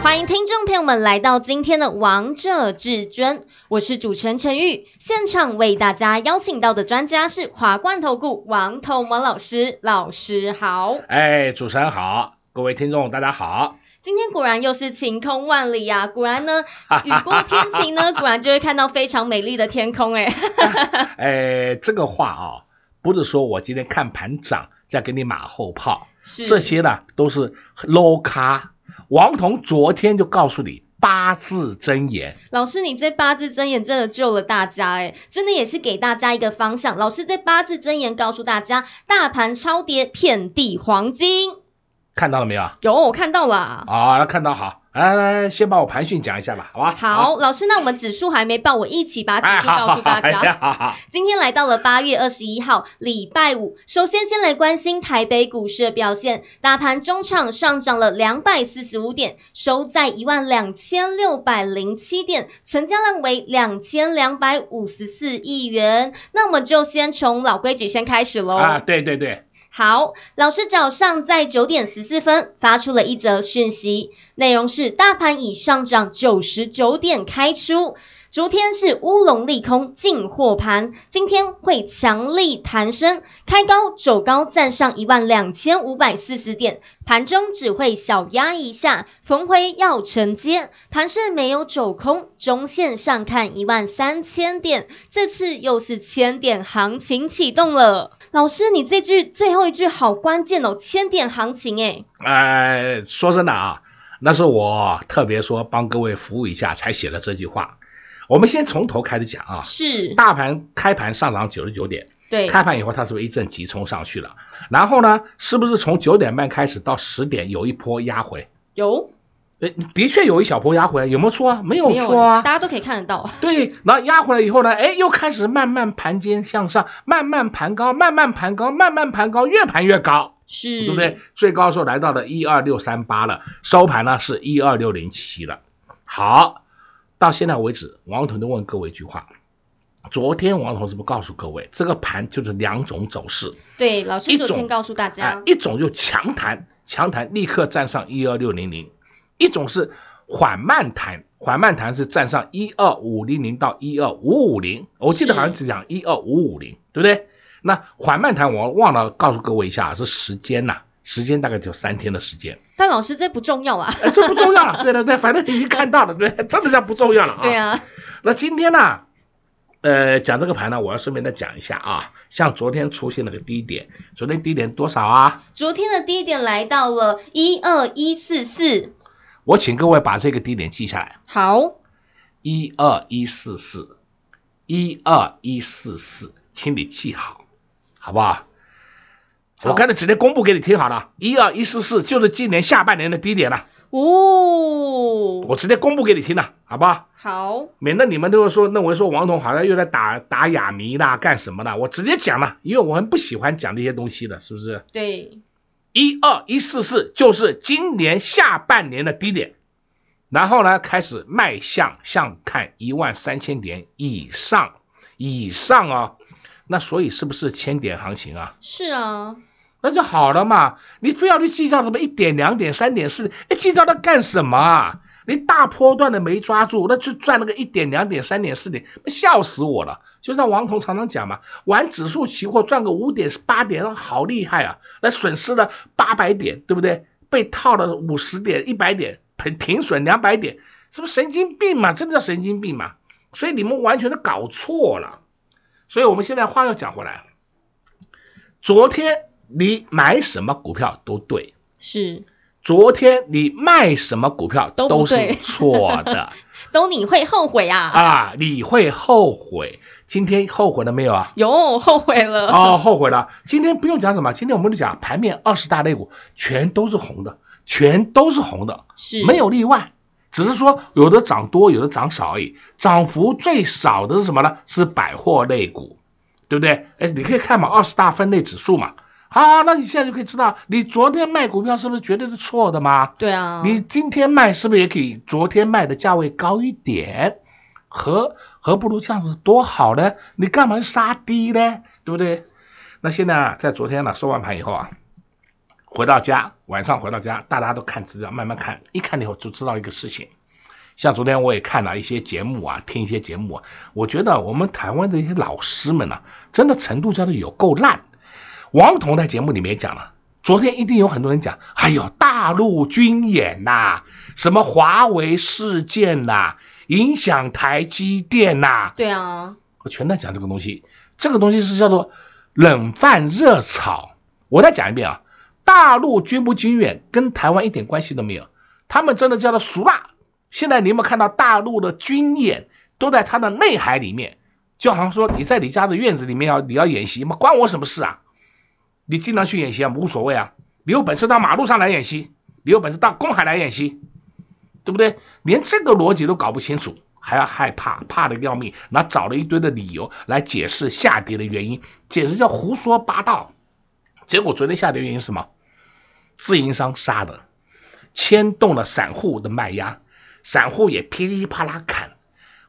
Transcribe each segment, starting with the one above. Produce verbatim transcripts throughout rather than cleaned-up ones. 欢迎听众朋友们来到今天的王者至尊，我是主持人陈玉，现场为大家邀请到的专家是华冠投顾王同谋老师，老师好。哎，主持人好，各位听众大家好。今天果然又是晴空万里啊，果然呢雨过天晴呢，果然就会看到非常美丽的天空。哎哎，这个话啊、哦、不是说我今天看盘涨再给你马后炮，这些呢都是 low 咖。王彤昨天就告诉你八字真言，老师你这八字真言真的救了大家，哎，真的也是给大家一个方向。老师这八字真言告诉大家，大盘超跌，遍地黄金，看到了没有？有，我看到了啊，看到。好，来来，先把我盘讯讲一下吧，好吧？好，老师，那我们指数还没报，我一起把指数告诉大家。哎、好好好好，今天来到了八月二十一号，礼拜五。首先，先来关心台北股市的表现。大盘中场上涨了两百四十五点，收在一万两千六百零七点，成交量为两千两百五十四亿元。那我们就先从老规矩先开始喽。啊，对对对。好，老师早上在九点十四分发出了一则讯息，内容是大盘已上涨九十九点开出，昨天是乌龙利空进货盘，今天会强力弹升，开高走高站上一万两千五百四十点，盘中只会小压一下，逢回要承接，盘势没有走空，中线上看一万三千点，这次又是千点行情启动了。老师你这句最后一句好关键哦，千点行情。哎、呃、说真的啊，那是我特别说帮各位服务一下才写了这句话。我们先从头开始讲啊，是大盘开盘上涨九十九点，对，开盘以后它是不是一阵急冲上去了，然后呢是不是从九点半开始到十点有一波压回？有，的确有一小波压回来，有没有错啊？没有错啊，大家都可以看得到。对，然后压回来以后呢，哎，又开始慢慢盘间向上，慢慢盘高，慢慢盘高，慢慢盘高，越盘越高，是，对不对？最高的时候来到了一万二千六百三十八了，收盘呢是一万二千六百零七了。好，到现在为止，王彤就问各位一句话。昨天王同是不是告诉各位，这个盘就是两种走势？对，老师昨天告诉大家，一种就强弹，强弹立刻站上一万二千六百。一种是缓慢弹，缓慢弹是站上一万二千五百到一万二千五百五十，我记得好像只讲一万二千五百五十，对不对？那缓慢弹我忘了告诉各位一下，是时间呐、啊，时间大概就三天的时间。但老师这不重要啊，哎、这不重要了，对对对，反正已经看到了，对，真的叫不重要了啊。对啊。那今天呢、啊，呃，讲这个盘呢，我要顺便再讲一下啊，像昨天出现了个低点，昨天低点多少啊？昨天的低点来到了一万二千一百四十四。我请各位把这个低点记下来。好，一二一四四，一二一四四，请你记好，好不好？好，我刚才直接公布给你听好了，一二一四四就是今年下半年的低点了。哦，我直接公布给你听了，好不好？好，免得你们都会说认为说王彤好像又在打打哑谜啦，干什么啦？我直接讲了，因为我很不喜欢讲这些东西的，是不是？对。一万二千一百四十四就是今年下半年的低点，然后呢开始迈向向看一万三千点以上，以上啊，那所以是不是千点行情啊？是啊，那就好了嘛，你非要去计较什么一点两点三点四，哎，计较它干什么啊？你大波段的没抓住，那就赚那个一点两点三点四点，笑死我了。就像王彤常常讲嘛，玩指数期货赚个五点八点好厉害啊，那损失了八百点，对不对？被套了五十点一百点，停损两百点，是不是神经病嘛？真的叫神经病嘛？所以你们完全都搞错了。所以我们现在话要讲回来，昨天你买什么股票都对，是。昨天你卖什么股票都是错的，都你会后悔啊！啊，你会后悔。今天后悔了没有啊？有，后悔了。哦，后悔了。今天不用讲什么，今天我们就讲盘面二十大类股全都是红的，全都是红的，是没有例外。只是说有的涨多，有的涨少而已。涨幅最少的是什么呢？是百货类股，对不对？哎，你可以看嘛，二十大分类指数嘛。好，那你现在就可以知道，你昨天卖股票是不是绝对是错的嘛？对啊。你今天卖是不是也可以昨天卖的价位高一点？何何不如这样子多好呢？你干嘛杀低呢？对不对？那现在啊，在昨天呢、啊、收完盘以后啊，回到家，晚上回到家，大家都看资料，慢慢看，一看以后就知道一个事情。像昨天我也看了一些节目啊，听一些节目啊，我觉得我们台湾的一些老师们呢、啊，真的程度叫做有够烂。王彤在节目里面讲了，昨天一定有很多人讲，哎呦，大陆军演呐、啊，什么华为事件呐、啊，影响台积电呐、啊，对啊，我全在讲这个东西，这个东西是叫做冷饭热炒。我再讲一遍啊，大陆军不军演跟台湾一点关系都没有，他们真的叫做俗辣。现在你有没有看到大陆的军演都在他的内海里面，就好像说你在你家的院子里面要你要演习，关我什么事啊？你经常去演习啊，无所谓啊。你有本事到马路上来演习，你有本事到公海来演习，对不对？连这个逻辑都搞不清楚，还要害怕，怕得要命，然后找了一堆的理由来解释下跌的原因，简直叫胡说八道。结果昨天下跌原因是什么？自营商杀的，牵动了散户的卖压，散户也噼里啪啦砍。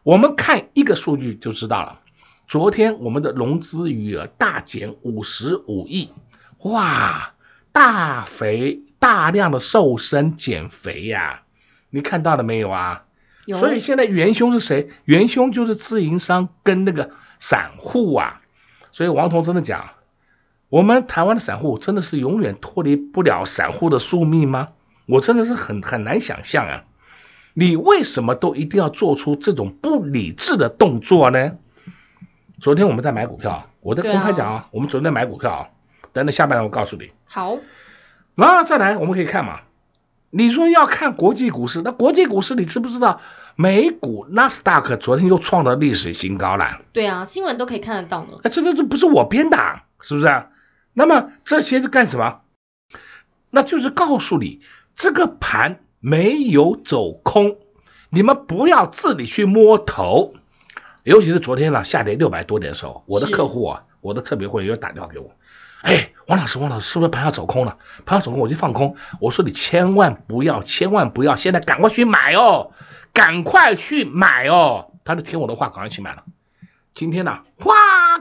我们看一个数据就知道了，昨天我们的融资余额大减五十五亿。哇，大肥大量的瘦身减肥呀、啊，你看到了没有啊？有。所以现在元凶是谁？元凶就是自营商跟那个散户啊。所以王彤真的讲，我们台湾的散户真的是永远脱离不了散户的宿命吗？我真的是很很难想象啊。你为什么都一定要做出这种不理智的动作呢？昨天我们在买股票，我在公开讲啊，啊我们昨天在买股票啊。等等，下半场我告诉你。好，然后再来，我们可以看嘛。你说要看国际股市，那国际股市你知不知道？美股纳斯达克昨天又创了历史新高了。对啊，新闻都可以看得到呢。哎，这这这不是我编的、啊，是不是、啊？那么这些是干什么？那就是告诉你，这个盘没有走空，你们不要自己去摸头。尤其是昨天呢、啊，下跌六百多点的时候，我的客户啊，我的特别会员又打电话给我。哎，王老师，王老师，是不是盘要走空了？盘要走空，我就放空。我说你千万不要，千万不要，现在赶快去买哦，赶快去买哦。他就听我的话，赶快去买了。今天呢、啊，哇，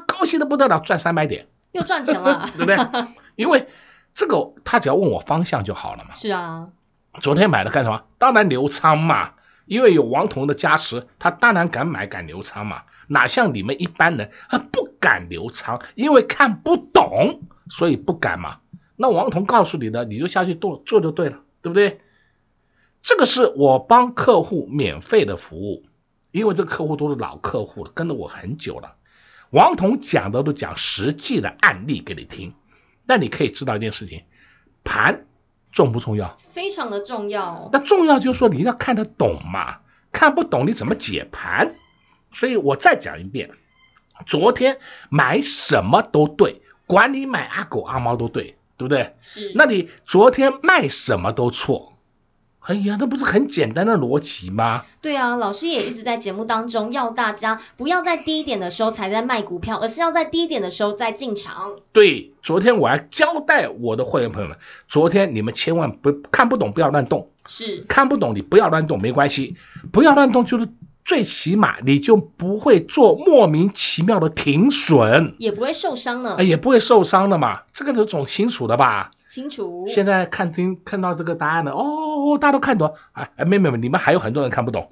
高兴的不得了，赚三百点，又赚钱了，对不对？因为这个他只要问我方向就好了嘛。是啊。昨天买的干什么？当然留仓嘛，因为有王彤的加持，他当然敢买敢留仓嘛。哪像你们一般人，他不敢留仓，因为看不懂，所以不敢嘛。那王彤告诉你的，你就下去做做就对了，对不对？这个是我帮客户免费的服务，因为这客户都是老客户了，跟着我很久了。王彤讲的都讲实际的案例给你听，那你可以知道一件事情，盘重不重要？非常的重要。那重要就是说你要看得懂嘛，看不懂你怎么解盘？所以我再讲一遍，昨天买什么都对，管你买阿狗阿猫都对，对不对？是。那你昨天卖什么都错，哎呀，那不是很简单的逻辑吗？对啊，老师也一直在节目当中要大家不要在低点的时候才在卖股票，而是要在低点的时候再进场。对，昨天我还交代我的会员朋友们，昨天你们千万不看不懂不要乱动，是看不懂你不要乱动没关系，不要乱动就是。最起码你就不会做莫名其妙的停损，也不会受伤了，也不会受伤了嘛，这个都总清楚的吧？清楚。现在看听看到这个答案了，哦，大家都看懂，哎哎，妹妹们，你们还有很多人看不懂，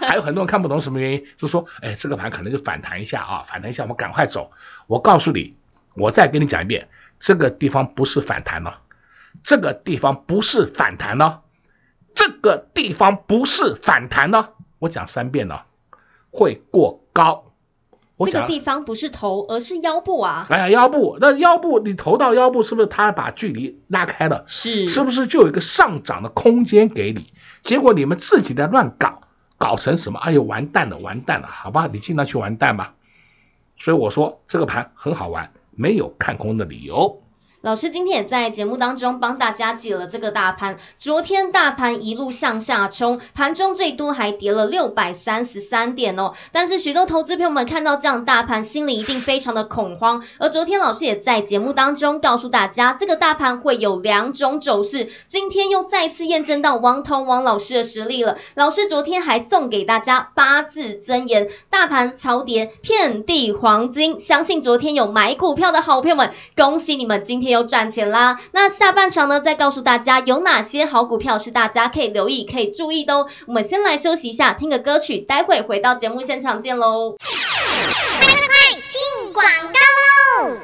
还有很多人看不懂什么原因？就说，哎，这个盘可能就反弹一下啊，反弹一下，我们赶快走。我告诉你，我再跟你讲一遍，这个地方不是反弹了，这个地方不是反弹了，这个地方不是反弹了。我讲三遍了，会过高。我讲这个地方不是头，而是腰部啊！哎呀，腰部，那腰部你投到腰部，是不是他把距离拉开了？是，是不是就有一个上涨的空间给你？结果你们自己在乱搞，搞成什么？哎呦，完蛋了，完蛋了！好吧，你尽量去完蛋吧。所以我说这个盘很好玩，没有看空的理由。老师今天也在节目当中帮大家解了这个大盘。昨天大盘一路向下冲，盘中最多还跌了六百三十三点哦。但是许多投资朋友们看到这样大盘，心里一定非常的恐慌。而昨天老师也在节目当中告诉大家，这个大盘会有两种走势。今天又再次验证到王彤王老师的实力了。老师昨天还送给大家八字真言：大盘超跌，遍地黄金。相信昨天有买股票的好朋友们，恭喜你们今天又赚钱啦！那下半场呢，再告诉大家有哪些好股票是大家可以留意、可以注意的哦。我们先来休息一下，听个歌曲，待会回到节目现场见喽。快快快，进广告喽！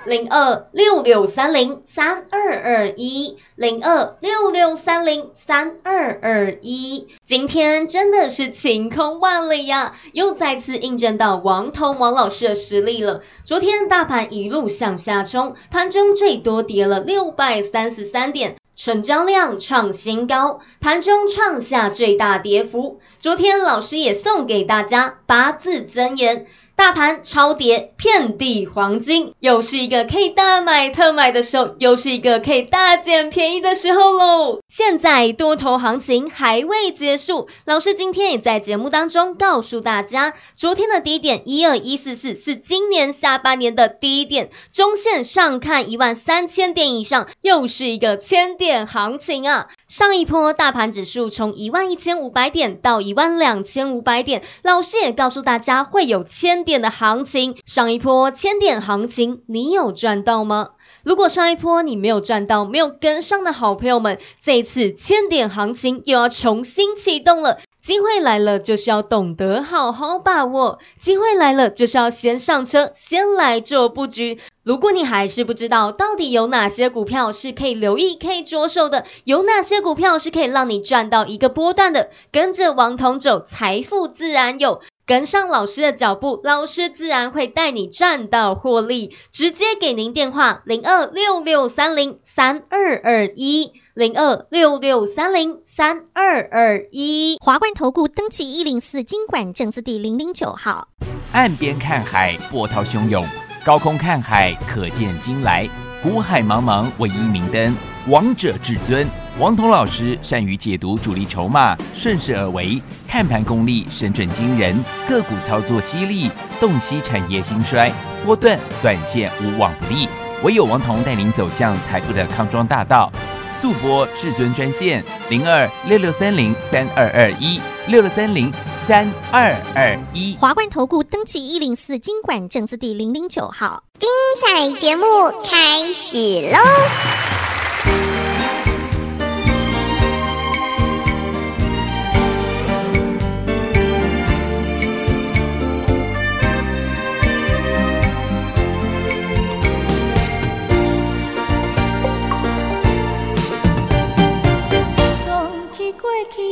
零二六六三零三二二一，零二六六三零三二二一。今天真的是晴空万里呀，又再次印证到王彤王老师的实力了。昨天大盘一路向下冲，盘中最多跌了六百三十三点，成交量创新高，盘中创下最大跌幅。昨天老师也送给大家八字真言：大盘超跌，遍地黄金，又是一个可以大买特买的时候，又是一个可以大捡便宜的时候喽。现在多头行情还未结束，老师今天也在节目当中告诉大家，昨天的低点一二一四四是今年下半年的低点，中线上看一万三千点以上，又是一个千点行情啊。上一波大盘指数从一万一千五百点到一万两千五百点，老师也告诉大家会有千点点的行情，上一波千点行情你有赚到吗？如果上一波你没有赚到，没有跟上的好朋友们，这一次千点行情又要重新启动了。机会来了就是要懂得好好把握，机会来了就是要先上车，先来做布局。如果你还是不知道到底有哪些股票是可以留意、可以着手的，有哪些股票是可以让你赚到一个波段的，跟着王彤走，财富自然有。跟上老师的脚步，老师自然会带你赚到获利。直接给您电话零二六六三零三二二一，零二六六三零三二二一。华冠投顾登记一零四金管证字第零零九号。岸边看海，波涛汹涌；高空看海，可见金来。古海茫茫，唯一明灯。王者至尊，王彤老师善于解读主力筹码，顺势而为，看盘功力神准惊人，个股操作犀利，洞悉产业兴衰，波段短线无往不利。唯有王彤带您走向财富的康庄大道。速播至尊专线零二六六三零三二二一，六六三零三二二一。华冠投顾登记一零四金管证字第零零九号。精彩节目开始喽！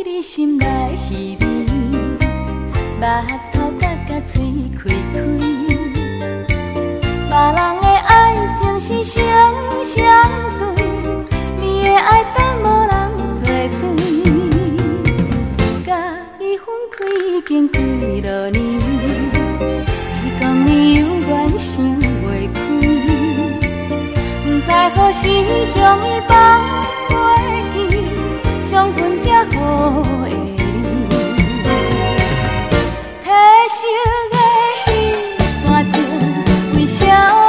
你心内稀微，目头角甲嘴开开，别人的爱情是双双对，你的爱等无人作对。甲你分开已经几落年，你讲你犹原想袂开，不知何时将伊放袂记。相分才好的你，褪色的彼段情，为什么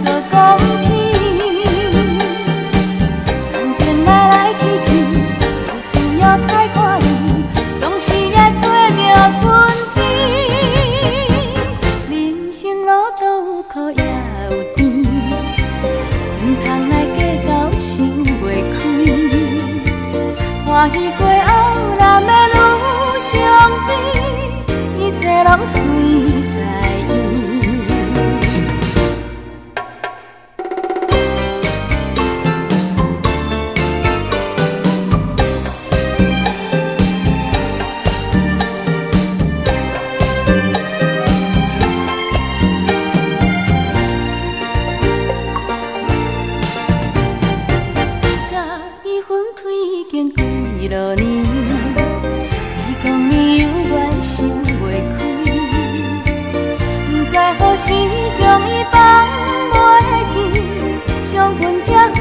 搁讲起？人情来来去去，无需要太看意，总是会找到春天。人生路途有苦也有甜，不通来计较，想袂开。欢喜过后，咱的路相比，一切拢随在是将伊放袂记，伤痕才好。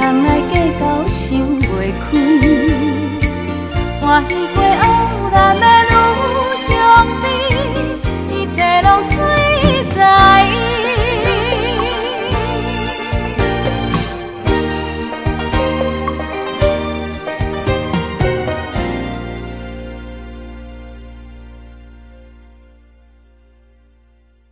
通来计较，想袂开。欢喜过偶然的女相比，一切拢水在伊。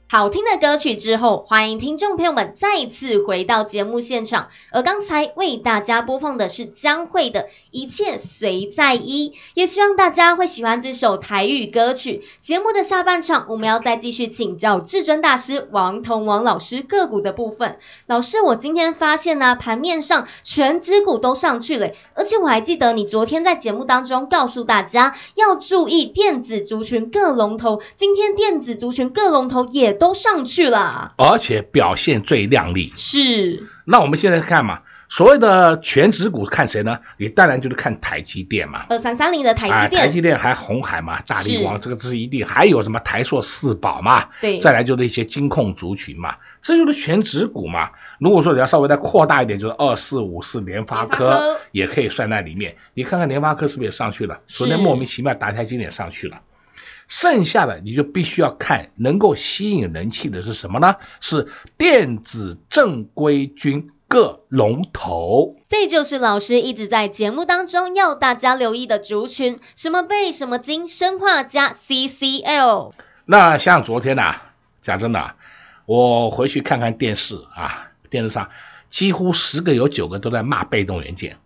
好听的歌曲之后，欢迎听众朋友们再次回到节目现场。而刚才为大家播放的是江蕙的《一切随在一》，也希望大家会喜欢这首台语歌曲。节目的下半场，我们要再继续请教至尊大师王瞳王老师个股的部分。老师，我今天发现呢、啊，盘面上全指股都上去了，而且我还记得你昨天在节目当中告诉大家要注意电子族群各龙头，今天电子族群各龙头也都 都上去了，而且表现最亮丽。是，那我们现在看嘛，所谓的全指股看谁呢？你当然就是看台积电嘛，二三三零的台积电，呃、台积电还红海嘛，大立光这个是一定，还有什么台塑四宝嘛，对，再来就是一些金控族群嘛，这就是全指股嘛。如果说你要稍微再扩大一点，就是二四五四联发科也可以算在里面。你看看联发科是不是也上去了？昨天莫名其妙打台积电上去了。 剩下的你就必须要看能够吸引人气的是什么呢？是电子正规军各龙头。这就是老师一直在节目当中要大家留意的族群，什么贝、什么金、生化加 C C L。那像昨天啊，讲真的、啊，我回去看看电视啊，电视上几乎十个有九个都在骂被动元件。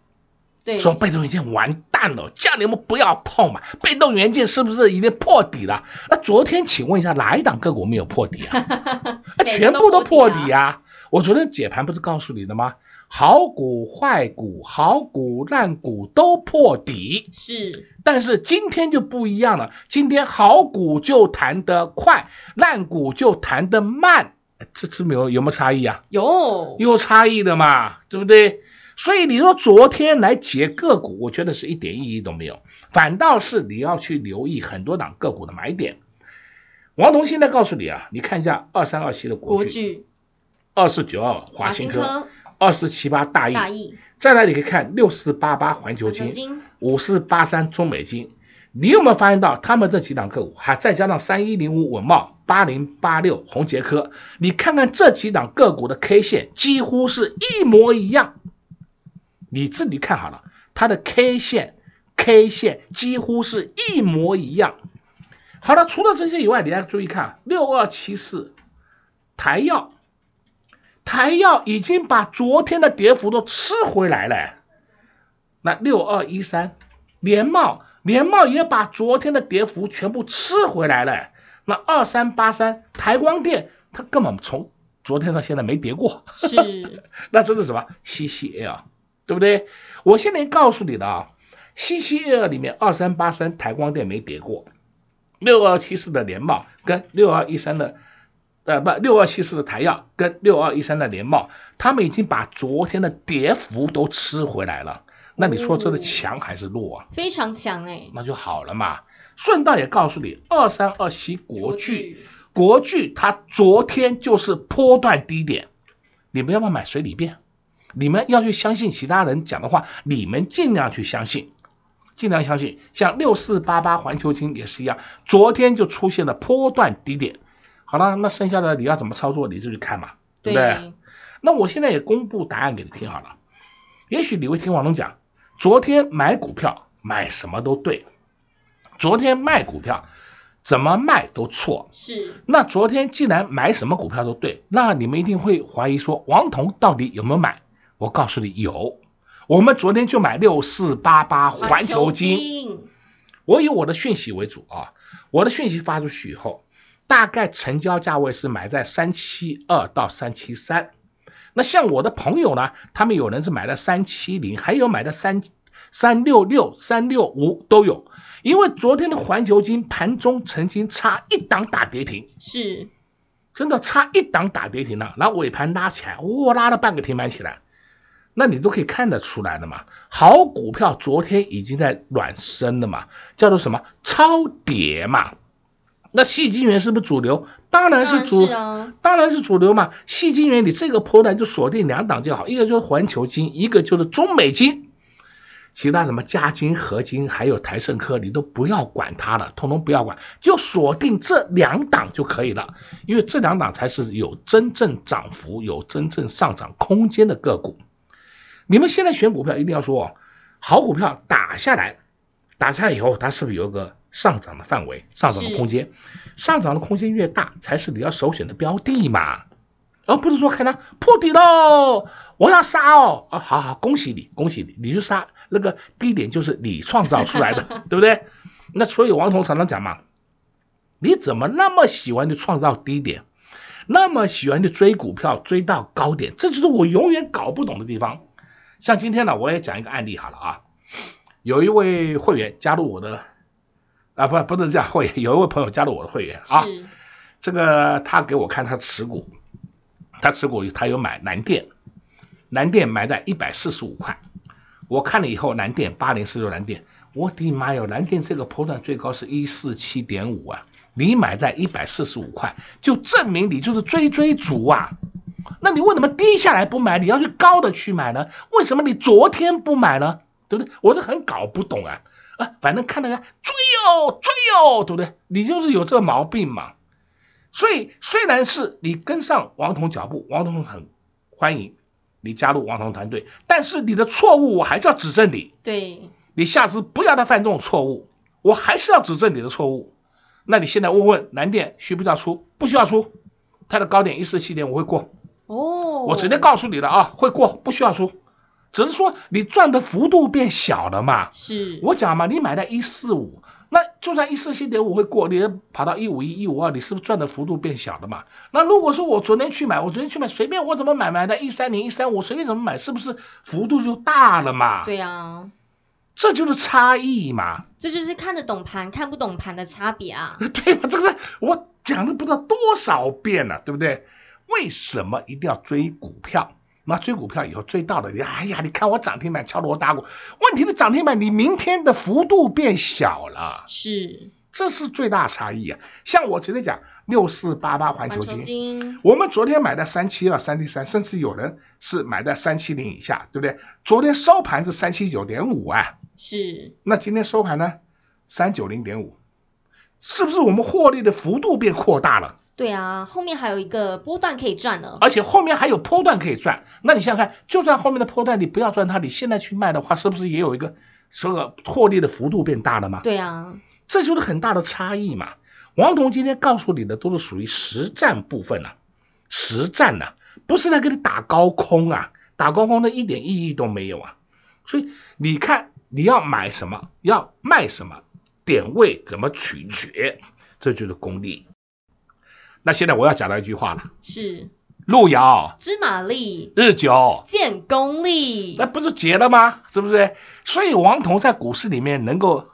说被动元件完蛋了，叫你们不要碰嘛！被动元件是不是已经破底了？那昨天请问一下，哪一档个股没有破底啊？那全部都破底啊！我昨天解盘不是告诉你的吗？好股、坏股、好股、烂股都破底。是，但是今天就不一样了，今天好股就弹得快，烂股就弹得慢，这这没有有没有差异啊？有，有差异的嘛，对不对？ 所以你说昨天来解个股，我觉得是一点意义都没有，反倒是你要去留意很多档个股的买点。王瞳现在告诉你啊，你看一下二三二七的国巨，二四九二华新科，二四七八大益，再来你可以看六四八八环球金，五四八三中美金。你有没有发现到他们这几档个股，还再加上三一零五稳懋、八零八六宏捷科，你看看这几档个股的 K 线几乎是一模一样。 你自己看好了，它的 K 线 K 线几乎是一模一样。好了，除了这些以外，你还注意看六二七四台药，台药已经把昨天的跌幅都吃回来了。那六二一三联茂，联茂也把昨天的跌幅全部吃回来了。那二三八三台光电，它根本从昨天到现在没跌过，是那真的什么 C C L。 对不对？我现在告诉你的啊 ，C C L 里面二三八三台光电没跌过， 六二七四的联茂跟六二一三的，呃不，六二七四的台药跟六二一三的联茂，他们已经把昨天的跌幅都吃回来了。那你说这个强还是弱啊？哦、非常强哎、欸，那就好了嘛。顺道也告诉你， 二三二七国巨，国巨它昨天就是波段低点，你们要不要买水里变？ 你们要去相信其他人讲的话，你们尽量去相信，尽量相信。像六四八八环球金也是一样，昨天就出现了波段低点。好了，那剩下的你要怎么操作，你自己看嘛，对不对？对那我现在也公布答案给你听好了。也许你会听王瞳讲，昨天买股票买什么都对，昨天卖股票怎么卖都错。是。那昨天既然买什么股票都对，那你们一定会怀疑说，王瞳到底有没有买？ 我告诉你有，我们昨天就买六四八八环球金，我以我的讯息为主啊，我的讯息发出去以后，大概成交价位是买在三七二到三七三，那像我的朋友呢，他们有人是买在三七零，还有买在三三六六、三六五都有，因为昨天的环球金盘中曾经差一档打跌停，是，真的差一档打跌停了，然后尾盘拉起来，哦，拉了半个停板起来。 那你都可以看得出来的嘛，好股票昨天已经在软身了嘛，叫做什么超跌嘛，那细晶圆是不是主流？当然是主，当然是,、啊、当然是主流嘛。细晶圆你这个波段就锁定两档就好，一个就是环球晶，一个就是中美晶。其他什么嘉晶、合晶，还有台盛科，你都不要管它了，统统不要管，就锁定这两档就可以了。因为这两档才是有真正涨幅、有真正上涨空间的个股。你们现在选股票一定要说，好股票打下来，打下来以后它是不是有个上涨的范围、上涨的空间？上涨的空间越大，才是你要首选的标的嘛。而不是说看它破底喽，我要杀哦！啊，好好，恭喜你，恭喜你，你就杀那个低点，就是你创造出来的，对不对？那所以王彤常常讲嘛，你怎么那么喜欢去创造低点，那么喜欢去追股票追到高点？这就是我永远搞不懂的地方。像今天呢，我也讲一个案例好了啊，有一位会员加入我的啊，不不能叫会员，有一位朋友加入我的会员啊，这个他给我看他持股。他持股，他有买南电，南电买在一百四十五块，我看了以后，南电八零四六南电，我的妈哟，南电这个波段最高是 一百四十七点五 啊，你买在一百四十五块，就证明你就是追追逐啊，那你为什么低下来不买，你要去高的去买呢？为什么你昨天不买呢？对不对？我都很搞不懂啊，啊，反正看到人家追哦追哦，对不对？你就是有这个毛病嘛。所以虽然是你跟上王彤脚步，王彤很欢迎你加入王彤团队，但是你的错误我还是要指正你，对，你下次不要再犯这种错误，我还是要指正你的错误。那你现在问问南电需不需要出？不需要出，它的高点一百四十七点五我会过哦，我直接告诉你了啊，会过，不需要出，只是说你赚的幅度变小了嘛。是我讲嘛，你买在一百四十五，那就算 一百四十七点五 会过，你跑到一百五十一、一百五十二，你是不是赚的幅度变小了嘛？那如果说我昨天去买，我昨天去买随便我怎么买，买的一百三十、一百三十五随便怎么买，是不是幅度就大了嘛？对啊，这就是差异嘛，这就是看得懂盘看不懂盘的差别啊。对吧？这个我讲的不知道多少遍了、啊、对不对？为什么一定要追股票？那追股票以后追到了，哎呀，你看我涨停板敲锣打鼓，问题的涨停板你明天的幅度变小了，是，这是最大差异啊。像我直接讲六四八八环球晶，我们昨天买在三七二、三七三，甚至有人是买在三七零以下，对不对？昨天收盘是 三七九点五 啊，是，那今天收盘呢 三九零点五， 是不是我们获利的幅度变扩大了？对啊，后面还有一个波段可以赚的，而且后面还有波段可以赚。那你想想看，就算后面的波段你不要赚它，你现在去卖的话，是不是也有一个这个获利的幅度变大了嘛？对啊，这就是很大的差异嘛。王彤今天告诉你的都是属于实战部分啊，实战啊，不是在给你打高空啊，打高空的一点意义都没有啊。所以你看你要买什么，要卖什么，点位怎么取决，这就是功力。那现在我要讲到一句话了，是路遥知马力，日久见功力，那不是结了吗？是不是？所以王彤在股市里面能够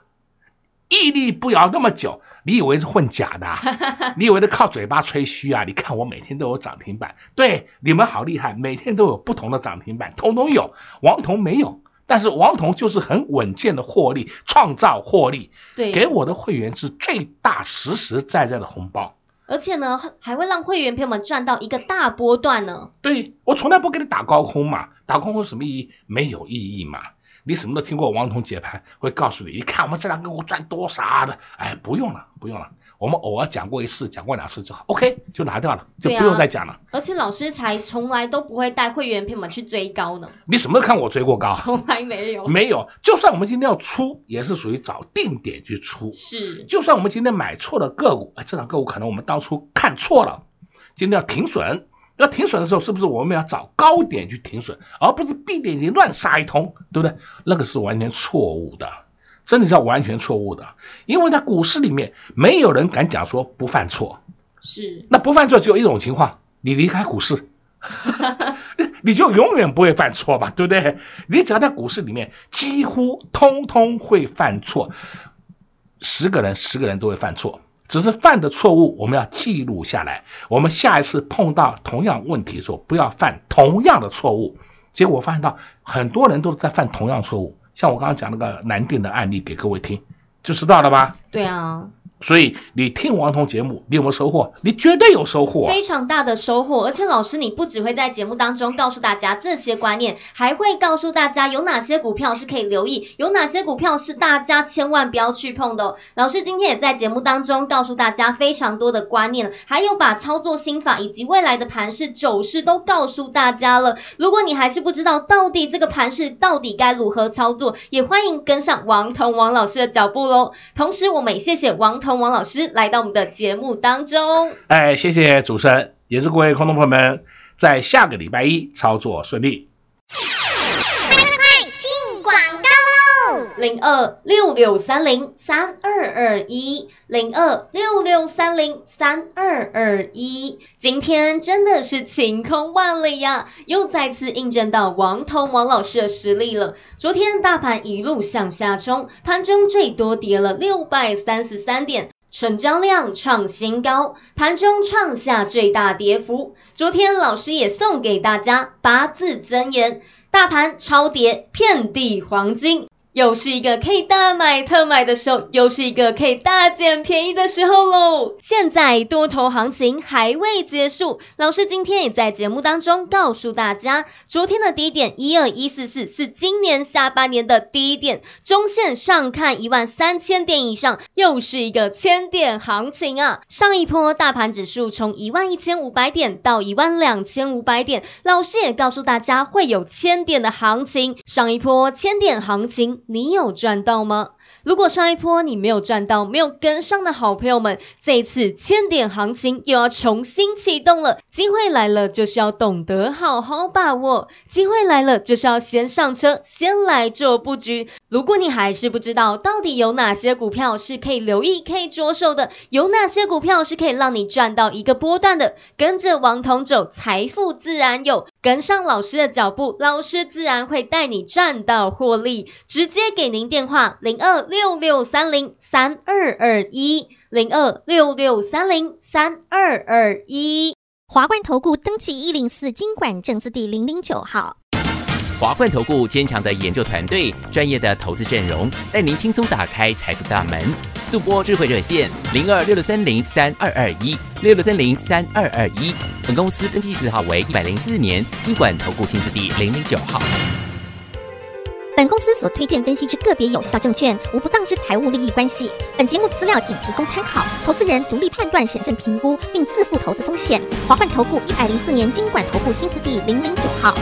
屹立不摇那么久，你以为是混假的、啊、你以为是靠嘴巴吹嘘啊？你看我每天都有涨停板，对，你们好厉害，每天都有不同的涨停板，统统有，王彤没有，但是王彤就是很稳健的获利，创造获利，对，给我的会员是最大实实在在的红包，而且呢还会让会员朋友们赚到一个大波段呢。对，我从来不给你打高空嘛，打高空有什么意义？没有意义嘛。你什么都听过王彤解盘会告诉你，你看我们这两个我赚多少的，哎，不用了不用了，我们偶尔讲过一次讲过两次就好 OK 就拿掉了，就不用再讲了、啊、而且老师才从来都不会带会员朋友们去追高呢。你什么时候看我追过高？从来没有，没有。就算我们今天要出也是属于找定点去出，是，就算我们今天买错了个股、哎、这档个股可能我们当初看错了，今天要停损，要停损的时候是不是我们要找高点去停损，而不是闭点睛乱杀一通，对不对？那个是完全错误的，真的叫完全错误的。因为在股市里面没有人敢讲说不犯错，是，那不犯错只有一种情况，你离开股市你就永远不会犯错吧，对不对？你只要在股市里面几乎通通会犯错，十个人十个人都会犯错，只是犯的错误我们要记录下来，我们下一次碰到同样问题的时候不要犯同样的错误。结果我发现到很多人都在犯同样错误，像我刚刚讲那个南电的案例给各位听就知道了吧？对啊，所以你听王彤节目，你有没有收获？你绝对有收获、啊，非常大的收获。而且老师，你不只会在节目当中告诉大家这些观念，还会告诉大家有哪些股票是可以留意，有哪些股票是大家千万不要去碰的、哦。老师今天也在节目当中告诉大家非常多的观念，还有把操作心法以及未来的盘势走势都告诉大家了。如果你还是不知道到底这个盘势到底该如何操作，也欢迎跟上王彤王老师的脚步喽。同时，我们也谢谢王彤。王王老师来到我们的节目当中，哎，谢谢主持人，也祝各位观众朋友们在下个礼拜一操作顺利。快快快进广告喽！零二六六三零三二二一，零二六六三零三二二一。今天真的是晴空万里呀，又再次印证到王彤王老师的实力了。昨天大盘一路向下冲，盘中最多跌了六百三十三点，成交量创新高，盘中创下最大跌幅。昨天老师也送给大家八字真言：大盘超跌，遍地黄金。又是一个可以大买特买的时候，又是一个可以大捡便宜的时候喽。现在多头行情还未结束，老师今天也在节目当中告诉大家，昨天的低点一二一四四是今年下半年的低点，中线上看一万三千点以上，又是一个千点行情啊。上一波大盘指数从一万一千五百点到一万两千五百点，老师也告诉大家会有千点的行情，上一波千点行情你有赚到吗？如果上一波你没有赚到，没有跟上的好朋友们，这一次千点行情又要重新启动了。机会来了就是要懂得好好把握，机会来了就是要先上车，先来做布局。如果你还是不知道到底有哪些股票是可以留意可以着手的，有哪些股票是可以让你赚到一个波段的，跟着王彤走，财富自然有，跟上老师的脚步，老师自然会带你赚到获利。直接给您电话零二六六三零三二二一，零二六六三零三二二一。华冠投顾登记一零四金管证字第零零九号。华冠投顾坚强的研究团队，专业的投资阵容，带您轻松打开财富大门。速播智慧热线零二六六三零三二二一，六六三零三二二一。本公司登记字号为一百零四年金管投顾新字第零零九号。本公司所推荐分析之个别有效证券，无不当之财务利益关系。本节目资料仅提供参考，投资人独立判断、审慎评估，并自负投资风险。华冠投顾一百零四年金管投顾新字第零零九号。